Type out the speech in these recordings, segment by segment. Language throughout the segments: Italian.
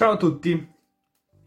Ciao a tutti!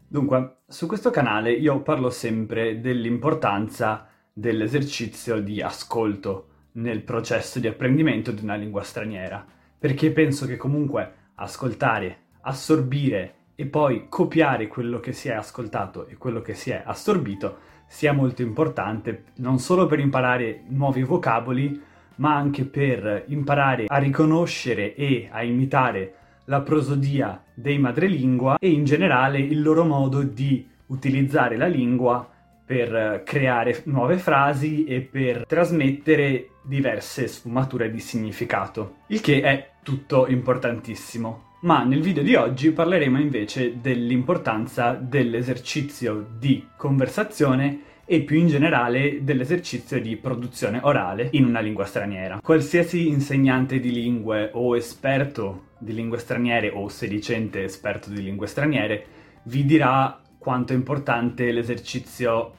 Dunque, su questo canale io parlo sempre dell'importanza dell'esercizio di ascolto nel processo di apprendimento di una lingua straniera, perché penso che comunque ascoltare, assorbire e poi copiare quello che si è ascoltato e quello che si è assorbito sia molto importante, non solo per imparare nuovi vocaboli, ma anche per imparare a riconoscere e a imitare la prosodia dei madrelingua e in generale il loro modo di utilizzare la lingua per creare nuove frasi e per trasmettere diverse sfumature di significato, il che è tutto importantissimo. Ma nel video di oggi parleremo invece dell'importanza dell'esercizio di conversazione e più in generale dell'esercizio di produzione orale in una lingua straniera. Qualsiasi insegnante di lingue o esperto di lingue straniere o sedicente esperto di lingue straniere vi dirà quanto è importante l'esercizio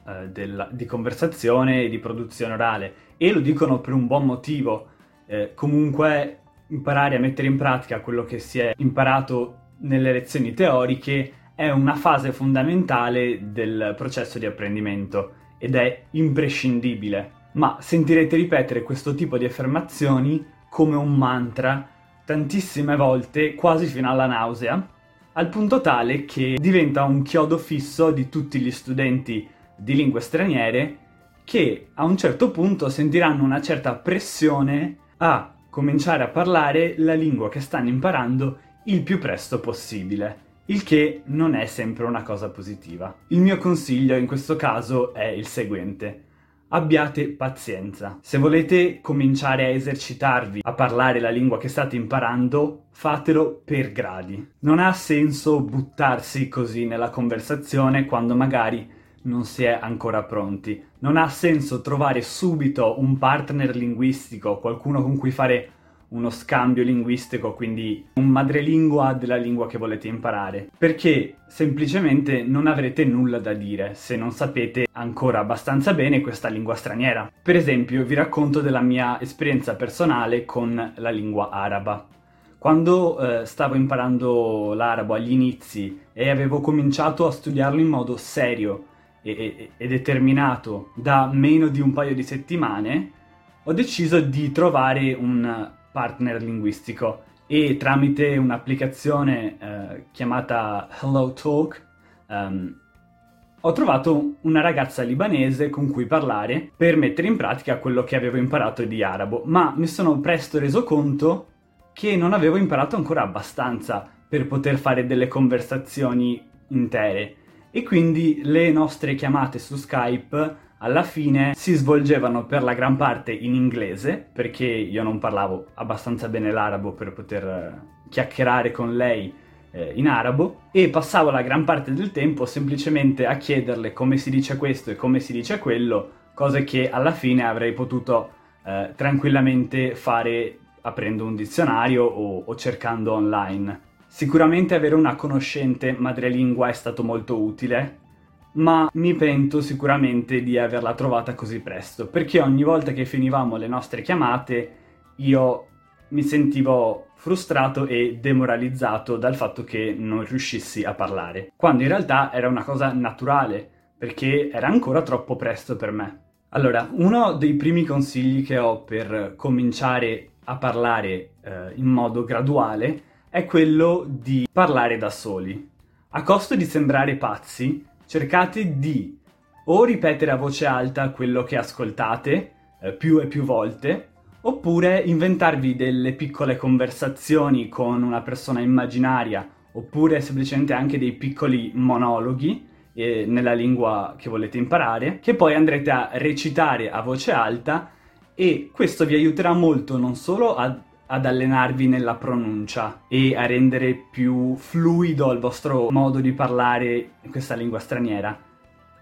di conversazione e di produzione orale, e lo dicono per un buon motivo. Comunque imparare a mettere in pratica quello che si è imparato nelle lezioni teoriche è una fase fondamentale del processo di apprendimento ed è imprescindibile, ma sentirete ripetere questo tipo di affermazioni come un mantra tantissime volte, quasi fino alla nausea, al punto tale che diventa un chiodo fisso di tutti gli studenti di lingue straniere, che a un certo punto sentiranno una certa pressione a cominciare a parlare la lingua che stanno imparando il più presto possibile, il che non è sempre una cosa positiva. Il mio consiglio in questo caso è il seguente: abbiate pazienza. Se volete cominciare a esercitarvi a parlare la lingua che state imparando, fatelo per gradi. Non ha senso buttarsi così nella conversazione quando magari non si è ancora pronti. Non ha senso trovare subito un partner linguistico, qualcuno con cui fare uno scambio linguistico, quindi un madrelingua della lingua che volete imparare, perché semplicemente non avrete nulla da dire se non sapete ancora abbastanza bene questa lingua straniera. Per esempio, vi racconto della mia esperienza personale con la lingua araba. Quando stavo imparando l'arabo agli inizi e avevo cominciato a studiarlo in modo serio e determinato da meno di un paio di settimane, ho deciso di trovare un partner linguistico e tramite un'applicazione chiamata HelloTalk ho trovato una ragazza libanese con cui parlare per mettere in pratica quello che avevo imparato di arabo, ma mi sono presto reso conto che non avevo imparato ancora abbastanza per poter fare delle conversazioni intere, e quindi le nostre chiamate su Skype alla fine si svolgevano per la gran parte in inglese, perché io non parlavo abbastanza bene l'arabo per poter chiacchierare con lei in arabo, e passavo la gran parte del tempo semplicemente a chiederle come si dice questo e come si dice quello, cose che alla fine avrei potuto tranquillamente fare aprendo un dizionario o cercando online. Sicuramente avere una conoscente madrelingua è stato molto utile, ma mi pento sicuramente di averla trovata così presto, perché ogni volta che finivamo le nostre chiamate io mi sentivo frustrato e demoralizzato dal fatto che non riuscissi a parlare, quando in realtà era una cosa naturale, perché era ancora troppo presto per me. Allora, uno dei primi consigli che ho per cominciare a parlare in modo graduale è quello di parlare da soli. A costo di sembrare pazzi, cercate di o ripetere a voce alta quello che ascoltate più e più volte, oppure inventarvi delle piccole conversazioni con una persona immaginaria, oppure semplicemente anche dei piccoli monologhi nella lingua che volete imparare, che poi andrete a recitare a voce alta, e questo vi aiuterà molto non solo ad allenarvi nella pronuncia e a rendere più fluido il vostro modo di parlare questa lingua straniera,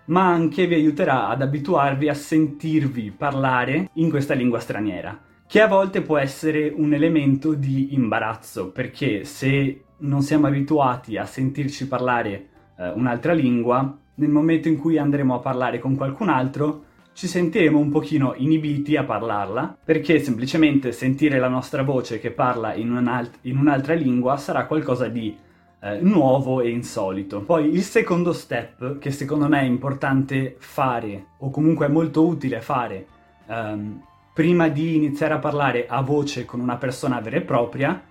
ma anche vi aiuterà ad abituarvi a sentirvi parlare in questa lingua straniera, che a volte può essere un elemento di imbarazzo, perché se non siamo abituati a sentirci parlare un'altra lingua, nel momento in cui andremo a parlare con qualcun altro ci sentiremo un pochino inibiti a parlarla, perché semplicemente sentire la nostra voce che parla in un'altra lingua sarà qualcosa di nuovo e insolito. Poi il secondo step, che secondo me è importante fare, o comunque è molto utile fare, prima di iniziare a parlare a voce con una persona vera e propria,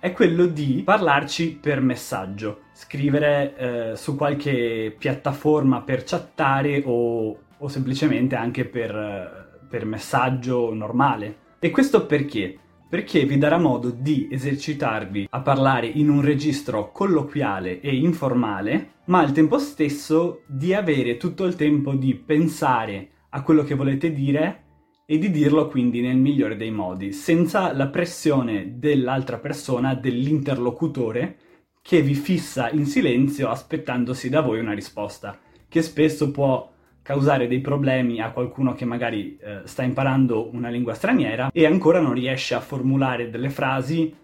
è quello di parlarci per messaggio, scrivere su qualche piattaforma per chattare o semplicemente anche per messaggio normale. E questo perché? Perché vi darà modo di esercitarvi a parlare in un registro colloquiale e informale, ma al tempo stesso di avere tutto il tempo di pensare a quello che volete dire e di dirlo quindi nel migliore dei modi, senza la pressione dell'altra persona, dell'interlocutore, che vi fissa in silenzio aspettandosi da voi una risposta, che spesso può causare dei problemi a qualcuno che magari sta imparando una lingua straniera e ancora non riesce a formulare delle frasi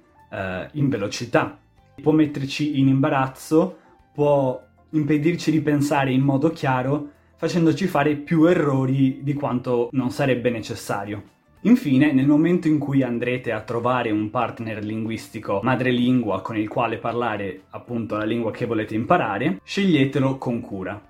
in velocità. Può metterci in imbarazzo, può impedirci di pensare in modo chiaro, facendoci fare più errori di quanto non sarebbe necessario. Infine, nel momento in cui andrete a trovare un partner linguistico madrelingua con il quale parlare appunto la lingua che volete imparare, sceglietelo con cura.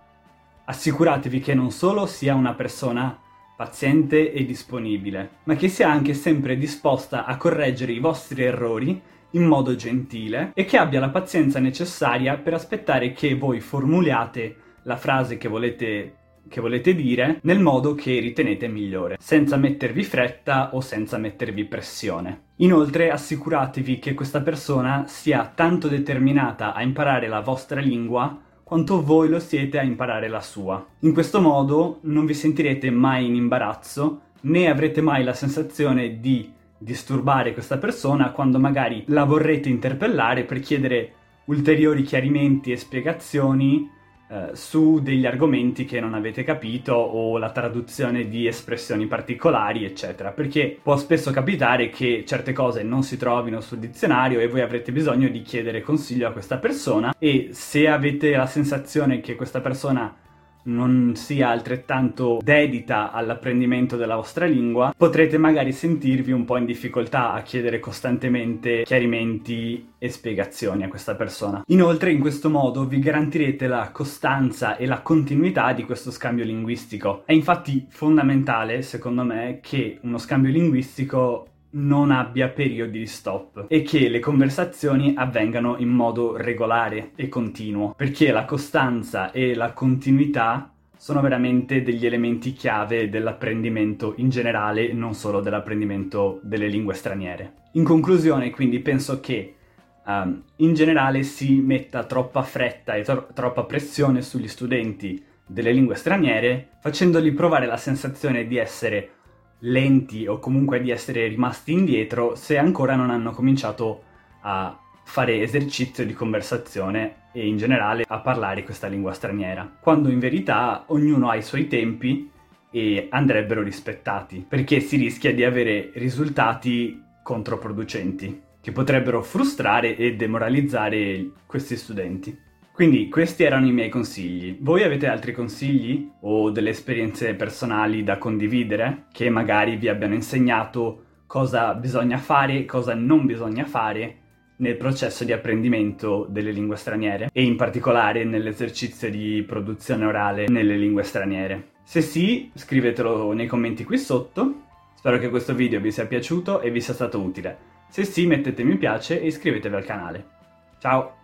Assicuratevi che non solo sia una persona paziente e disponibile, ma che sia anche sempre disposta a correggere i vostri errori in modo gentile e che abbia la pazienza necessaria per aspettare che voi formuliate la frase che volete dire nel modo che ritenete migliore, senza mettervi fretta o senza mettervi pressione. Inoltre assicuratevi che questa persona sia tanto determinata a imparare la vostra lingua quanto voi lo siete a imparare la sua. In questo modo non vi sentirete mai in imbarazzo, né avrete mai la sensazione di disturbare questa persona quando magari la vorrete interpellare per chiedere ulteriori chiarimenti e spiegazioni su degli argomenti che non avete capito o la traduzione di espressioni particolari, eccetera, perché può spesso capitare che certe cose non si trovino sul dizionario e voi avrete bisogno di chiedere consiglio a questa persona, e se avete la sensazione che questa persona non sia altrettanto dedita all'apprendimento della vostra lingua, potrete magari sentirvi un po' in difficoltà a chiedere costantemente chiarimenti e spiegazioni a questa persona. Inoltre, in questo modo vi garantirete la costanza e la continuità di questo scambio linguistico. È infatti fondamentale, secondo me, che uno scambio linguistico non abbia periodi di stop e che le conversazioni avvengano in modo regolare e continuo, perché la costanza e la continuità sono veramente degli elementi chiave dell'apprendimento in generale, non solo dell'apprendimento delle lingue straniere. In conclusione, quindi, penso che in generale si metta troppa fretta e troppa pressione sugli studenti delle lingue straniere, facendoli provare la sensazione di essere lenti o comunque di essere rimasti indietro se ancora non hanno cominciato a fare esercizio di conversazione e in generale a parlare questa lingua straniera, quando in verità ognuno ha i suoi tempi e andrebbero rispettati, perché si rischia di avere risultati controproducenti che potrebbero frustrare e demoralizzare questi studenti. Quindi questi erano i miei consigli. Voi avete altri consigli o delle esperienze personali da condividere che magari vi abbiano insegnato cosa bisogna fare, cosa non bisogna fare nel processo di apprendimento delle lingue straniere e in particolare nell'esercizio di produzione orale nelle lingue straniere? Se sì, scrivetelo nei commenti qui sotto. Spero che questo video vi sia piaciuto e vi sia stato utile. Se sì, mettete mi piace e iscrivetevi al canale. Ciao!